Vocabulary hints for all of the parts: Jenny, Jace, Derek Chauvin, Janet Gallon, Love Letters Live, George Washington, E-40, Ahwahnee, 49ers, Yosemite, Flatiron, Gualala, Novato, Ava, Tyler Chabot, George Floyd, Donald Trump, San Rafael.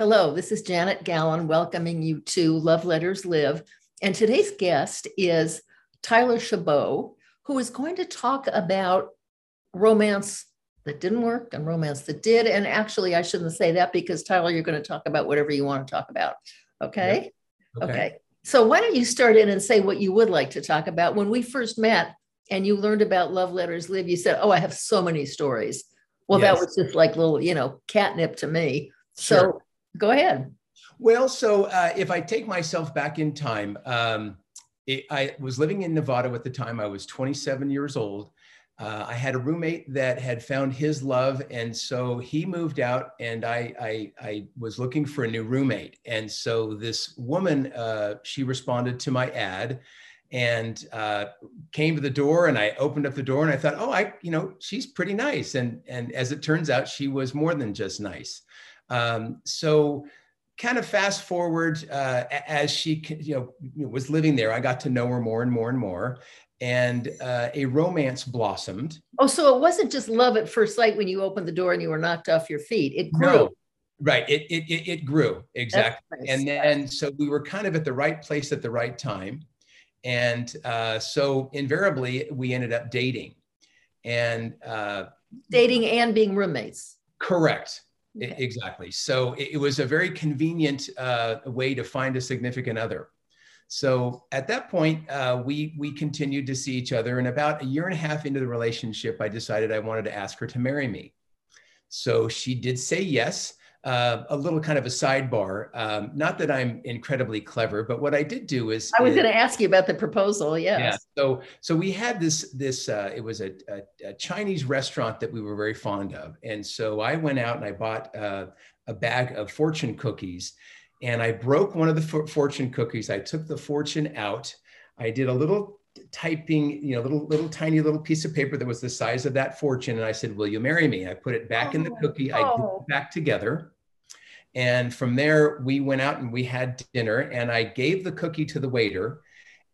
Hello, this is Janet Gallon welcoming you to Love Letters Live. And today's guest is Tyler Chabot, who is going to talk about romance that didn't work and romance that did. And actually, I shouldn't say that because Tyler, you're going to talk about whatever you want to talk about. Okay? Yep. Okay. So why don't you start in and say what you would like to talk about? When we first met and you learned about Love Letters Live, you said, oh, I have so many stories. Well, yes. That was just like little, catnip to me. So sure. Go ahead. Well, so if I take myself back in time, I was living in Novato at the time. I was 27 years old. I had a roommate that had found his love. And so he moved out and I was looking for a new roommate. And so this woman, she responded to my ad and came to the door, and I opened up the door and I thought, oh, she's pretty nice. And as it turns out, she was more than just nice. So kind of fast forward, as she was living there, I got to know her more and more and more, and a romance blossomed. Oh, so it wasn't just love at first sight when you opened the door and you were knocked off your feet. It grew. No. Right. It grew. Exactly. Nice. And then so we were kind of at the right place at the right time. And so invariably we ended up dating and. Dating and being roommates. Correct. Okay. Exactly. So it was a very convenient way to find a significant other. So at that point, we continued to see each other. And about a year and a half into the relationship, I decided I wanted to ask her to marry me. So she did say yes. A little kind of a sidebar. Not that I'm incredibly clever, but what I did do is I was going to ask you about the proposal. Yes. Yeah. So we had this it was a Chinese restaurant that we were very fond of, and so I went out and I bought a bag of fortune cookies, and I broke one of the fortune cookies. I took the fortune out. I did a little typing, little tiny piece of paper that was the size of that fortune. And I said, will you marry me? I put it back in the cookie. I put it back together. And from there, we went out and we had dinner, and I gave the cookie to the waiter.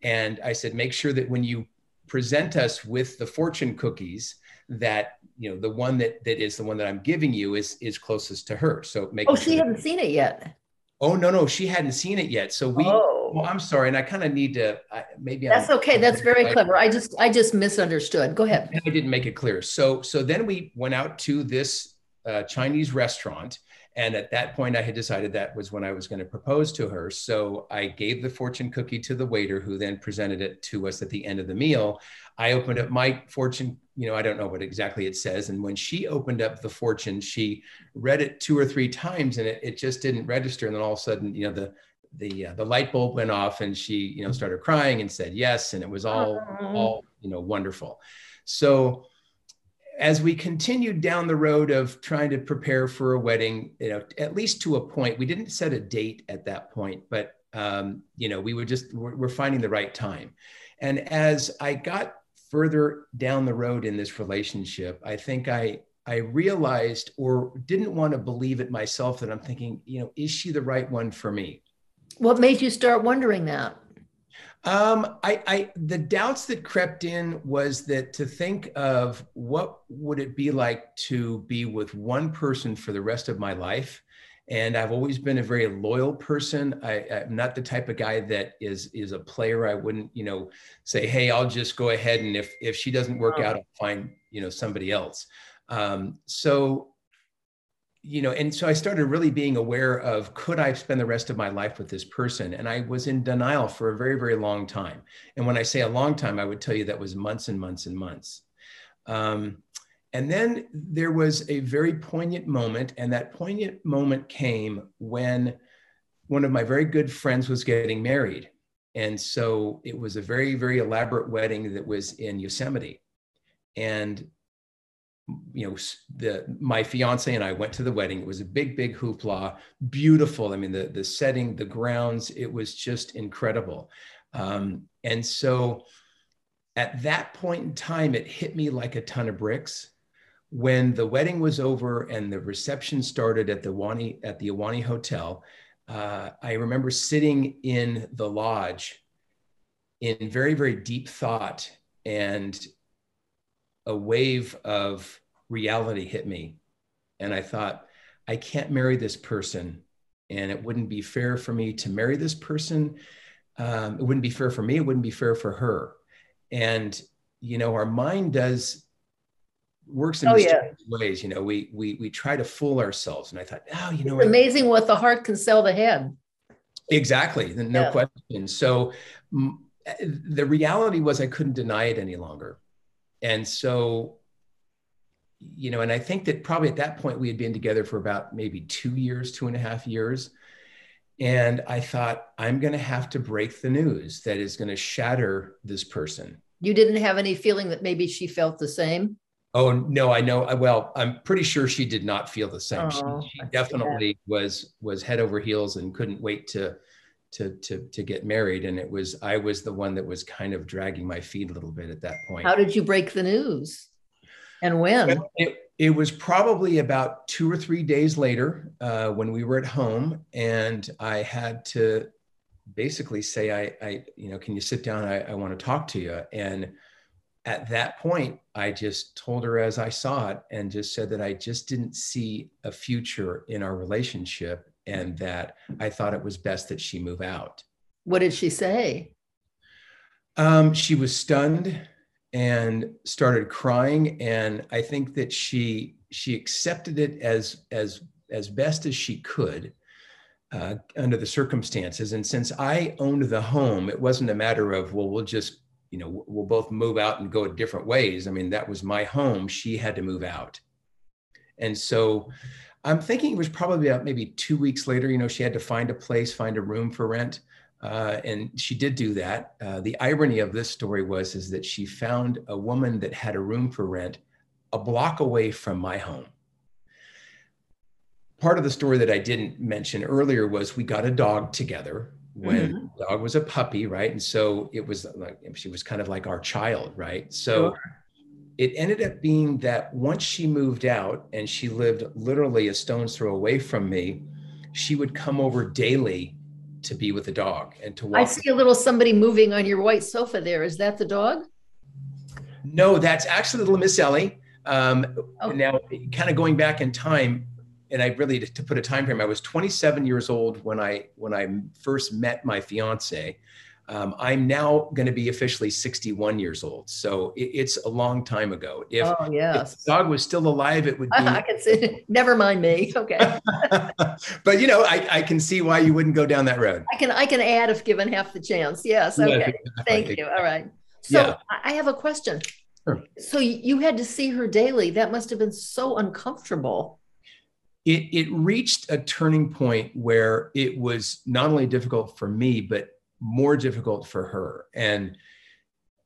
And I said, make sure that when you present us with the fortune cookies, that, the one that is the one that I'm giving you is closest to her. So make sure. Oh, she hadn't seen it yet. Oh, no, she hadn't seen it yet. So we, well, I'm sorry. And I kind of need to, maybe. That's okay. That's very clever. I just misunderstood. Go ahead. And I didn't make it clear. So then we went out to this Chinese restaurant. And at that point I had decided that was when I was going to propose to her. So I gave the fortune cookie to the waiter, who then presented it to us at the end of the meal. I opened up my fortune. I don't know what exactly it says. And when she opened up the fortune, she read it 2 or 3 times, and it just didn't register. And then all of a sudden, the light bulb went off, and she, started crying and said yes. And it was all wonderful. So as we continued down the road of trying to prepare for a wedding, at least to a point, we didn't set a date at that point, but we're finding the right time. And as I got further down the road in this relationship, I think I realized, or didn't want to believe it myself, that I'm thinking, is she the right one for me? What made you start wondering that? The doubts that crept in was that to think of what would it be like to be with one person for the rest of my life. And I've always been a very loyal person. I'm not the type of guy that is a player. I wouldn't, say, hey, I'll just go ahead, and if she doesn't work out, I'll find, somebody else. So I started really being aware of, could I spend the rest of my life with this person? And I was in denial for a very, very long time. And when I say a long time, I would tell you that was months and months and months. And then there was a very poignant moment. And that poignant moment came when one of my very good friends was getting married. And so it was a very, very elaborate wedding that was in Yosemite. And, my fiance and I went to the wedding. It was a big, big hoopla, beautiful. I mean, the setting, the grounds, it was just incredible. And so at that point in time, it hit me like a ton of bricks. When the wedding was over and the reception started at the Ahwahnee Hotel, I remember sitting in the lodge in very, very deep thought, and a wave of reality hit me. And I thought, I can't marry this person and it wouldn't be fair for me to marry this person. It wouldn't be fair for me. It wouldn't be fair for her. And, you know, our mind works in mysterious ways. You know, we try to fool ourselves. And I thought, oh, you know, it's amazing what the heart can sell the head. Exactly. No question. So the reality was I couldn't deny it any longer. And so, you know, and I think that probably at that point we had been together for about maybe 2 years, 2.5 years. And I thought, I'm going to have to break the news that is going to shatter this person. You didn't have any feeling that maybe she felt the same? Oh, no, I know. Well, I'm pretty sure she did not feel the same. Oh, she definitely was head over heels and couldn't wait to get married. And it was, I was the one that was kind of dragging my feet a little bit at that point. How did you break the news? And when? It was probably about 2 or 3 days later when we were at home, and I had to basically say, I you know, can you sit down? I want to talk to you. And at that point, I just told her as I saw it and just said that I just didn't see a future in our relationship and that I thought it was best that she move out. What did she say? She was stunned and started crying. And I think that she accepted it as best as she could under the circumstances. And since I owned the home, it wasn't a matter of, well, we'll just, you know, we'll both move out and go different ways. I mean, that was my home. She had to move out. And so I'm thinking it was probably about maybe 2 weeks later, you know, she had to find a place, find a room for rent. And she did do that. The irony of this story was that she found a woman that had a room for rent a block away from my home. Part of the story that I didn't mention earlier was we got a dog together when the dog was a puppy, right? And so it was like, she was kind of like our child, right? So it ended up being that once she moved out and she lived literally a stone's throw away from me, she would come over daily to be with the dog and to walk. I see a little somebody moving on your white sofa there. Is that the dog? No, that's actually little Miss Ellie. Now, kind of going back in time, and I really, to put a time frame, I was 27 years old when I first met my fiance. I'm now going to be officially 61 years old. So it's a long time ago. If the dog was still alive, it would be. I can see. Never mind me. Okay. But you know, I can see why you wouldn't go down that road. I can add if given half the chance. Yes. Okay. Yes, exactly. Thank you. All right. So I have a question. Sure. So you had to see her daily. That must've been so uncomfortable. It reached a turning point where it was not only difficult for me, but more difficult for her. And,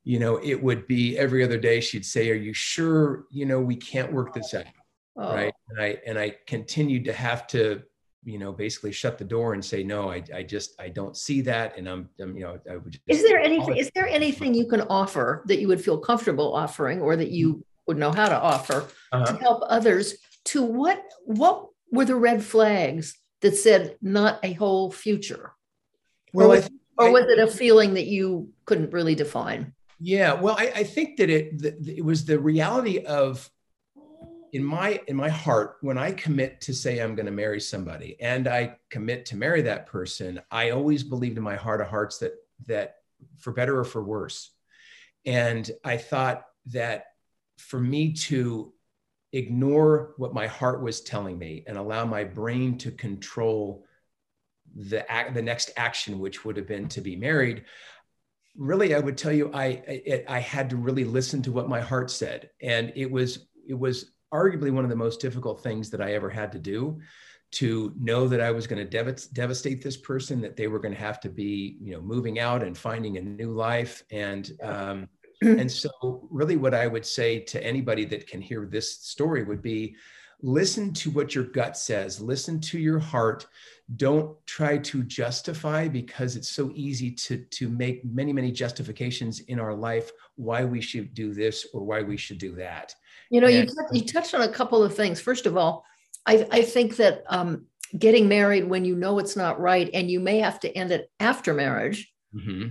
you know, it would be every other day she'd say, are you sure, you know, we can't work this out? Oh. Right. And I continued to have to, you know, basically shut the door and say, no, I don't see that. And I'm you know, I would just, is there anything you can offer that you would feel comfortable offering or that you would know how to offer to help others to what were the red flags that said not a whole future? Well, or was it a feeling that you couldn't really define? Yeah, well, I think that it was the reality of, in my heart, when I commit to say I'm going to marry somebody and I commit to marry that person, I always believed in my heart of hearts that for better or for worse. And I thought that for me to ignore what my heart was telling me and allow my brain to control the next action, which would have been to be married, really, I would tell you, I had to really listen to what my heart said. And it was arguably one of the most difficult things that I ever had to do, to know that I was going to devastate this person, that they were going to have to be, you know, moving out and finding a new life. And, and so really what I would say to anybody that can hear this story would be, listen to what your gut says, listen to your heart. Don't try to justify, because it's so easy to make many, many justifications in our life, why we should do this or why we should do that. You know, you touched on a couple of things. First of all, I think that getting married when you know it's not right and you may have to end it after marriage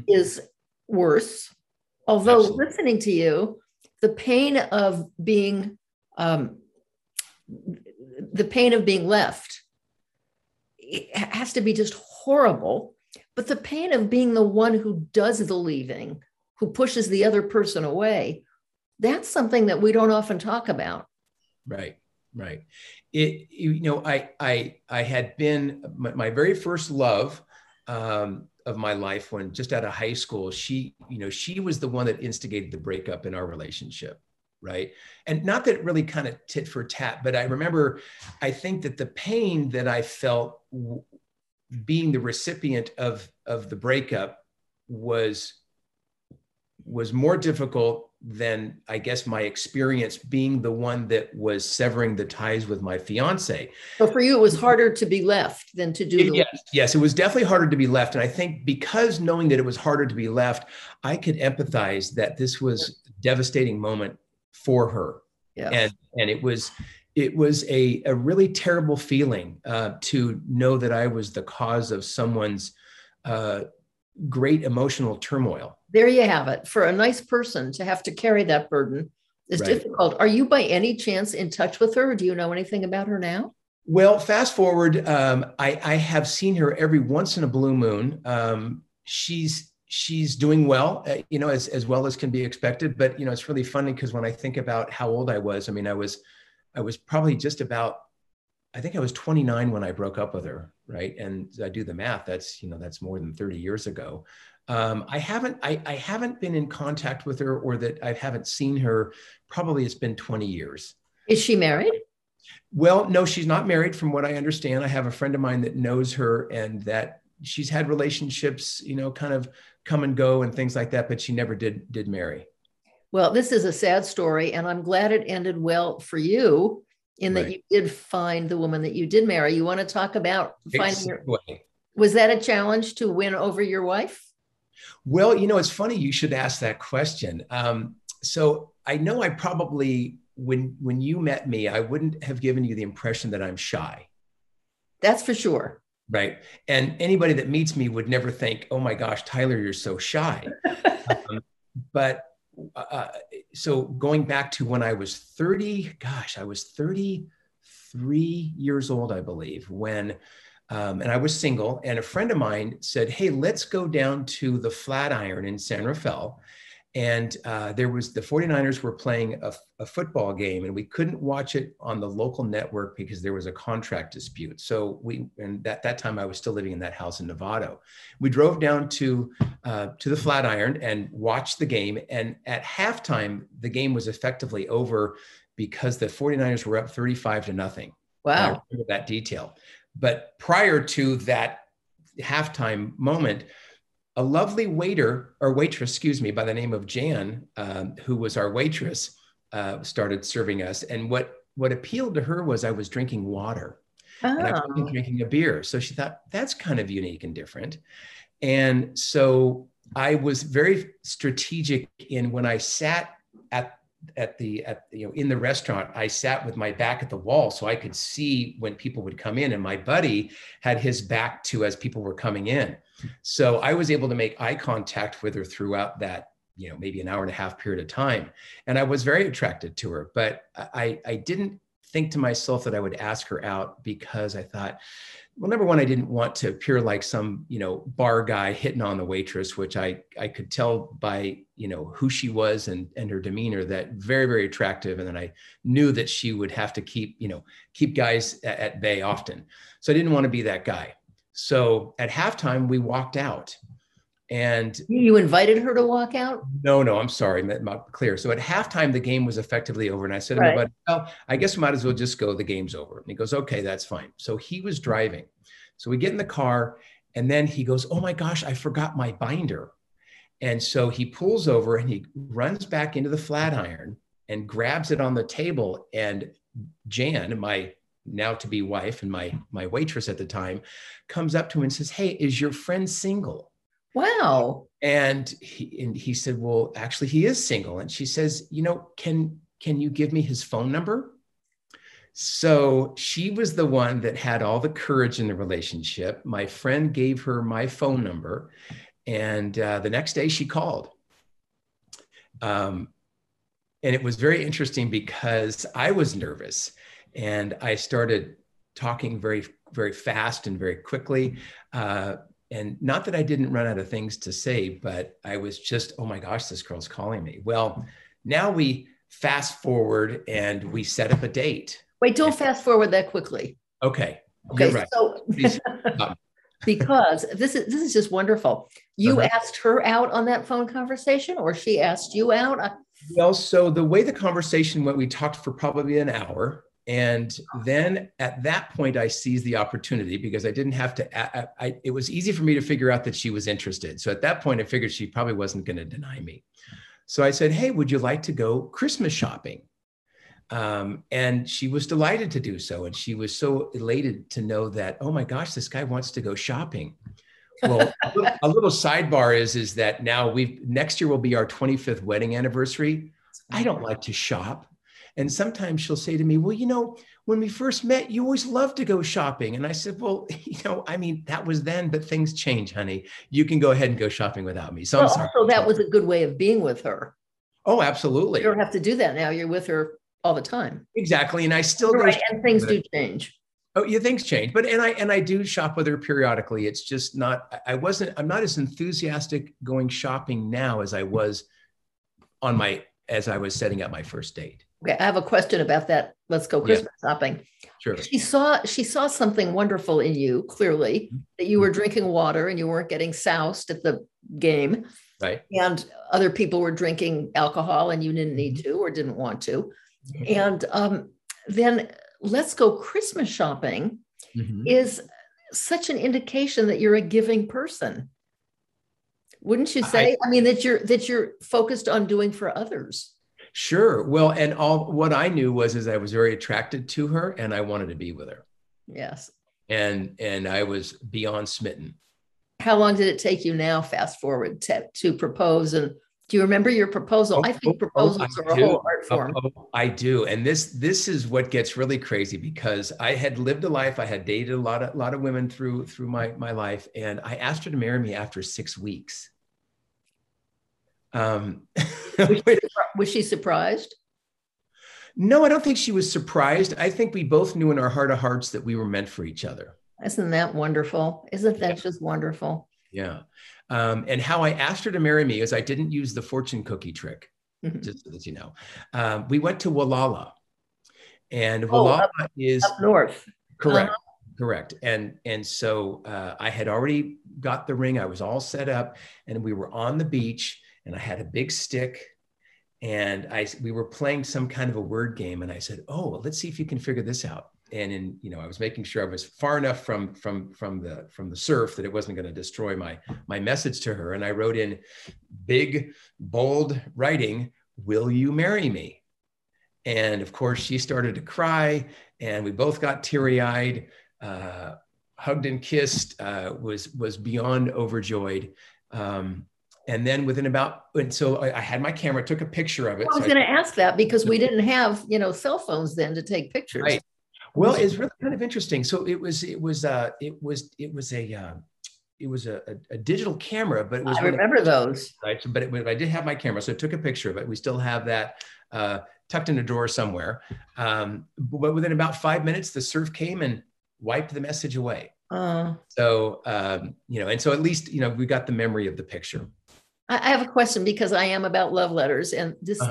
is worse. Although listening to you, the pain of being left it has to be just horrible. But the pain of being the one who does the leaving, who pushes the other person away, that's something that we don't often talk about. Right, right. I had been, my very first love of my life, when just out of high school, she was the one that instigated the breakup in our relationship. Right. And not that really kind of tit for tat, but I remember, I think that the pain that I felt being the recipient of the breakup was more difficult than, I guess, my experience being the one that was severing the ties with my fiance. So for you, it was harder to be left than to do. Yes, it was definitely harder to be left. And I think because knowing that it was harder to be left, I could empathize that this was a devastating moment for her. Yes. And it was a really terrible feeling to know that I was the cause of someone's great emotional turmoil. There you have it. For a nice person to have to carry that burden is difficult. Are you by any chance in touch with her? Or do you know anything about her now? Well, fast forward, I have seen her every once in a blue moon. She's doing well, as well as can be expected. But, it's really funny because when I think about how old I was, I was probably just about, I think I was 29 when I broke up with her. Right. And I do the math. That's, that's more than 30 years ago. I haven't been in contact with her, or that I haven't seen her. Probably it's been 20 years. Is she married? Well, no, she's not married from what I understand. I have a friend of mine that knows her, and that she's had relationships, kind of come and go and things like that, but she never did marry. Well, this is a sad story, and I'm glad it ended well for you in that you did find the woman that you did marry. You want to talk about finding your way? Was that a challenge to win over your wife? Well, it's funny you should ask that question. So I know I probably, when you met me, I wouldn't have given you the impression that I'm shy. That's for sure. Right. And anybody that meets me would never think, oh my gosh, Tyler, you're so shy. So going back to when I was 30, gosh, I was 33 years old, I believe, when and I was single, and a friend of mine said, hey, let's go down to the Flatiron in San Rafael. And there was, the 49ers were playing a football game, and we couldn't watch it on the local network because there was a contract dispute. So and at that time I was still living in that house in Novato. We drove down to the Flatiron and watched the game. And at halftime, the game was effectively over because the 49ers were up 35-0. Wow. And I remember that detail. But prior to that halftime moment, a lovely waitress, by the name of Jan, who was our waitress, started serving us. And what appealed to her was I was drinking water. Oh. And I was drinking a beer. So she thought, that's kind of unique and different. And so I was very strategic in when I sat in the restaurant, I sat with my back at the wall so I could see when people would come in, and my buddy had his back to as people were coming in. So I was able to make eye contact with her throughout that, maybe an hour and a half period of time. And I was very attracted to her, but I didn't think to myself that I would ask her out because I thought, well, number one, I didn't want to appear like some, bar guy hitting on the waitress, which I could tell by, who she was and her demeanor, that very, very attractive. And then I knew that she would have to keep guys at bay often. So I didn't want to be that guy. So at halftime, we walked out. And you invited her to walk out? No, I'm sorry, not clear. So at halftime, the game was effectively over. And I said to my buddy, well, I guess we might as well just go, the game's over. And he goes, okay, that's fine. So he was driving. So we get in the car, and then he goes, oh my gosh, I forgot my binder. And so he pulls over and he runs back into the Flatiron and grabs it on the table. And Jan, my now to be wife and my waitress at the time, comes up to him and says, hey, is your friend single? Wow. And he said, well, actually he is single. And she says, can you give me his phone number? So she was the one that had all the courage in the relationship. My friend gave her my phone number, and the next day she called. And it was very interesting because I was nervous, and I started talking very, very fast and very quickly. And not that I didn't run out of things to say, but I was just, oh my gosh, this girl's calling me. Well, now we fast forward and we set up a date. Wait, don't fast forward that quickly. Okay. Okay. Right. So because this is just wonderful. You asked her out on that phone conversation, or she asked you out? Well, so the way the conversation went, we talked for probably an hour. And then at that point, I seized the opportunity because I didn't have to, it was easy for me to figure out that she was interested. So at that point, I figured she probably wasn't going to deny me. So I said, hey, would you like to go Christmas shopping? And she was delighted to do so. And she was so elated to know that, oh my gosh, this guy wants to go shopping. Well, a little sidebar is that now next year will be our 25th wedding anniversary. I don't like to shop. And sometimes she'll say to me, well, you know, when we first met, you always loved to go shopping. And I said, well, you know, I mean, that was then, but things change, honey. You can go ahead and go shopping without me. So well, I'm sorry. Also, that was a good way of being with her. Oh, absolutely. You don't have to do that now. You're with her all the time. Exactly. And I still go shopping. And things do change. Oh, yeah, things change. But and I do shop with her periodically. It's just not, I'm not as enthusiastic going shopping now as I was as I was setting up my first date. Okay, I have a question about that. Let's go Christmas shopping. Sure. She saw something wonderful in you, clearly, that you were drinking water and you weren't getting soused at the game. Right. And other people were drinking alcohol and you didn't need to or didn't want to. And then let's go Christmas shopping is such an indication that you're a giving person. Wouldn't you say? I mean, that you're focused on doing for others. Sure. Well, and all what I knew was I was very attracted to her and I wanted to be with her. Yes. And I was beyond smitten. How long did it take you now, fast forward, to propose? And do you remember your proposal? I think proposals are a whole art form. I do. And this is what gets really crazy, because I had lived a life. I had dated a lot of women through my life. And I asked her to marry me after 6 weeks. Was she surprised? No, I don't think she was surprised. I think we both knew in our heart of hearts that we were meant for each other. Isn't that wonderful? Isn't that just wonderful? Yeah. And how I asked her to marry me is I didn't use the fortune cookie trick, just so that you know. We went to Gualala, and Gualala is up north. Correct. Correct. And so I had already got the ring. I was all set up and we were on the beach. And I had a big stick and we were playing some kind of a word game. And I said, oh, well, let's see if you can figure this out. And I was making sure I was far enough from the surf that it wasn't going to destroy my message to her. And I wrote in big, bold writing, will you marry me? And of course she started to cry and we both got teary-eyed, hugged and kissed, was beyond overjoyed. And then so I had my camera, took a picture of it. Well, I was going to ask that because we didn't have, cell phones then to take pictures. Right. Well, it's really kind of interesting. So it was a digital camera, but it was. I remember those. Right. But I did have my camera, so I took a picture of it. We still have that tucked in a drawer somewhere. But within about 5 minutes, the surf came and wiped the message away. So and so at least we got the memory of the picture. I have a question because I am about love letters, and this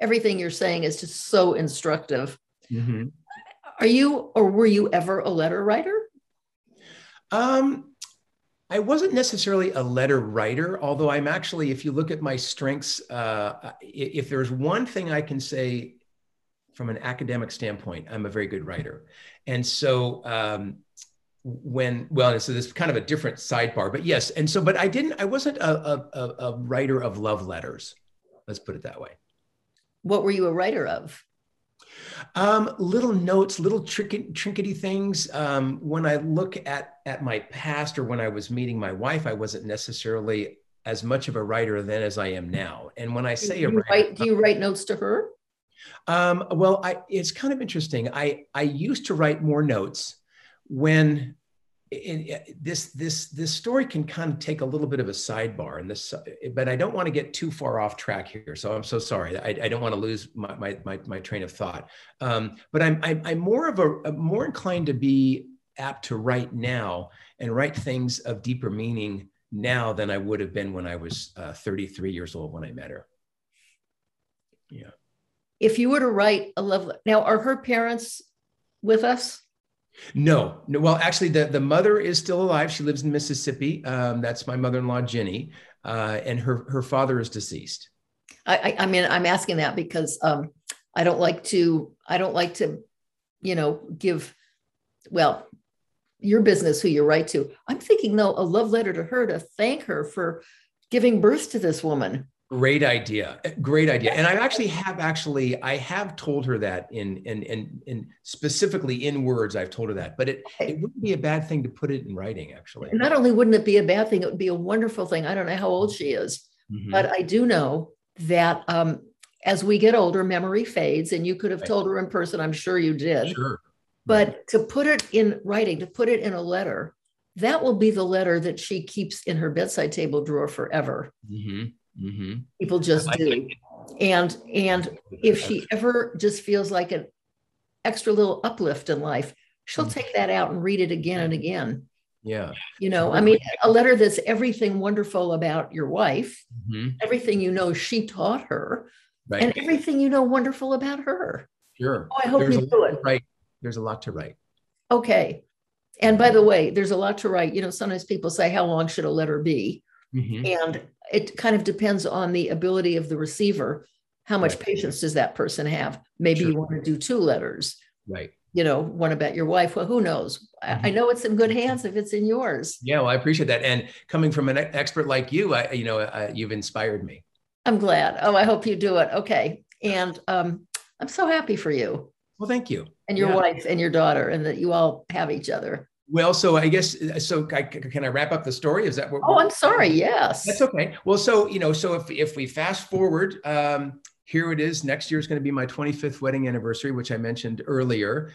everything you're saying is just so instructive. Are you, or were you ever a letter writer? I wasn't necessarily a letter writer, although I'm actually, if you look at my strengths, if there's one thing I can say from an academic standpoint, I'm a very good writer. And so this is kind of a different sidebar, but yes. And so, but I wasn't a writer of love letters. Let's put it that way. What were you a writer of? Little notes, little trinkety things. When I look at my past, or when I was meeting my wife, I wasn't necessarily as much of a writer then as I am now. And when I say a writer, do you write notes to her? It's kind of interesting. I used to write more notes. When this story can kind of take a little bit of a sidebar in this, but I don't want to get too far off track here. So I'm so sorry. I don't want to lose my train of thought. But I'm more of more inclined to be apt to write now and write things of deeper meaning now than I would have been when I was 33 years old when I met her. Yeah. If you were to write a love letter now, are her parents with us? No. Well, actually, the mother is still alive. She lives in Mississippi. That's my mother-in-law, Jenny, and her father is deceased. I mean, I'm asking that because I don't like to, you know, give, well, your business who you write to. I'm thinking though a love letter to her to thank her for giving birth to this woman. Great idea. And I have told her that in specifically in words, I've told her that, but it wouldn't be a bad thing to put it in writing, actually. And not only wouldn't it be a bad thing, it would be a wonderful thing. I don't know how old she is, but I do know that as we get older, memory fades, and you could have told her in person. I'm sure you did. Sure. But to put it in writing, to put it in a letter, that will be the letter that she keeps in her bedside table drawer forever. People just do. And if she ever just feels like an extra little uplift in life, she'll take that out and read it again and again. Yeah. You know, I mean, a letter that's everything wonderful about your wife, everything, you know, she taught her, and everything, you know, wonderful about her. Sure. Oh, I hope you do it. Right. There's a lot to write. Okay. And by the way, there's a lot to write. You know, sometimes people say, how long should a letter be? And it kind of depends on the ability of the receiver. How much patience does that person have? Maybe you want to do 2 letters, right? You know, one about your wife. Well, who knows? I know it's in good hands if it's in yours. Yeah. Well, I appreciate that. And coming from an expert like you, you've inspired me. I'm glad. Oh, I hope you do it. Okay. And I'm so happy for you. Well, thank you. And your wife and your daughter, and that you all have each other. Well, so I guess, can I wrap up the story? Is that what? Oh, I'm sorry. Yes. That's okay. Well, so, you know, so if we fast forward, here it is. Next year is going to be my 25th wedding anniversary, which I mentioned earlier.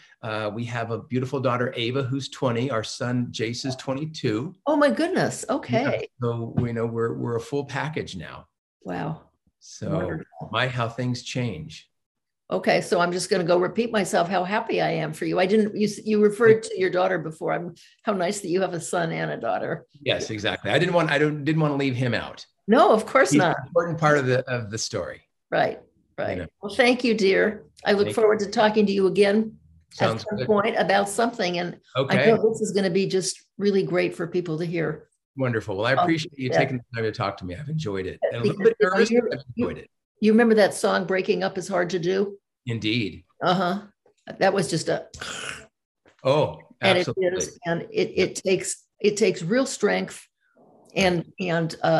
We have a beautiful daughter, Ava, who's 20. Our son, Jace, is 22. Oh my goodness. Okay. Yeah, so, you know, we're a full package now. Wow. So wonderful. My, how things change. Okay, so I'm just going to go repeat myself how happy I am for you. I didn't, you referred to your daughter before. How nice that you have a son and a daughter. Yes, exactly. I didn't want to leave him out. No, of course He's not. An important part of the story. Right. You know. Well, thank you, dear. I look forward to talking to you again at some point about something. And I know this is going to be just really great for people to hear. Wonderful. Well, I appreciate you taking the time to talk to me. I've enjoyed it. And a little bit nervous, but I've enjoyed it. You remember that song, Breaking Up is Hard to Do? Indeed. That was just a... Oh, absolutely. And it takes real strength and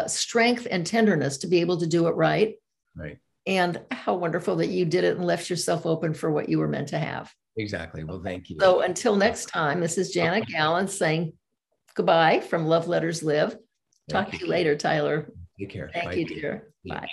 strength and tenderness to be able to do it right. Right. And how wonderful that you did it and left yourself open for what you were meant to have. Exactly. Well, thank you. So until next time, this is Janet Gallon saying goodbye from Love Letters Live. Talk to you later, Tyler. Take care. Thank you, dear. Bye.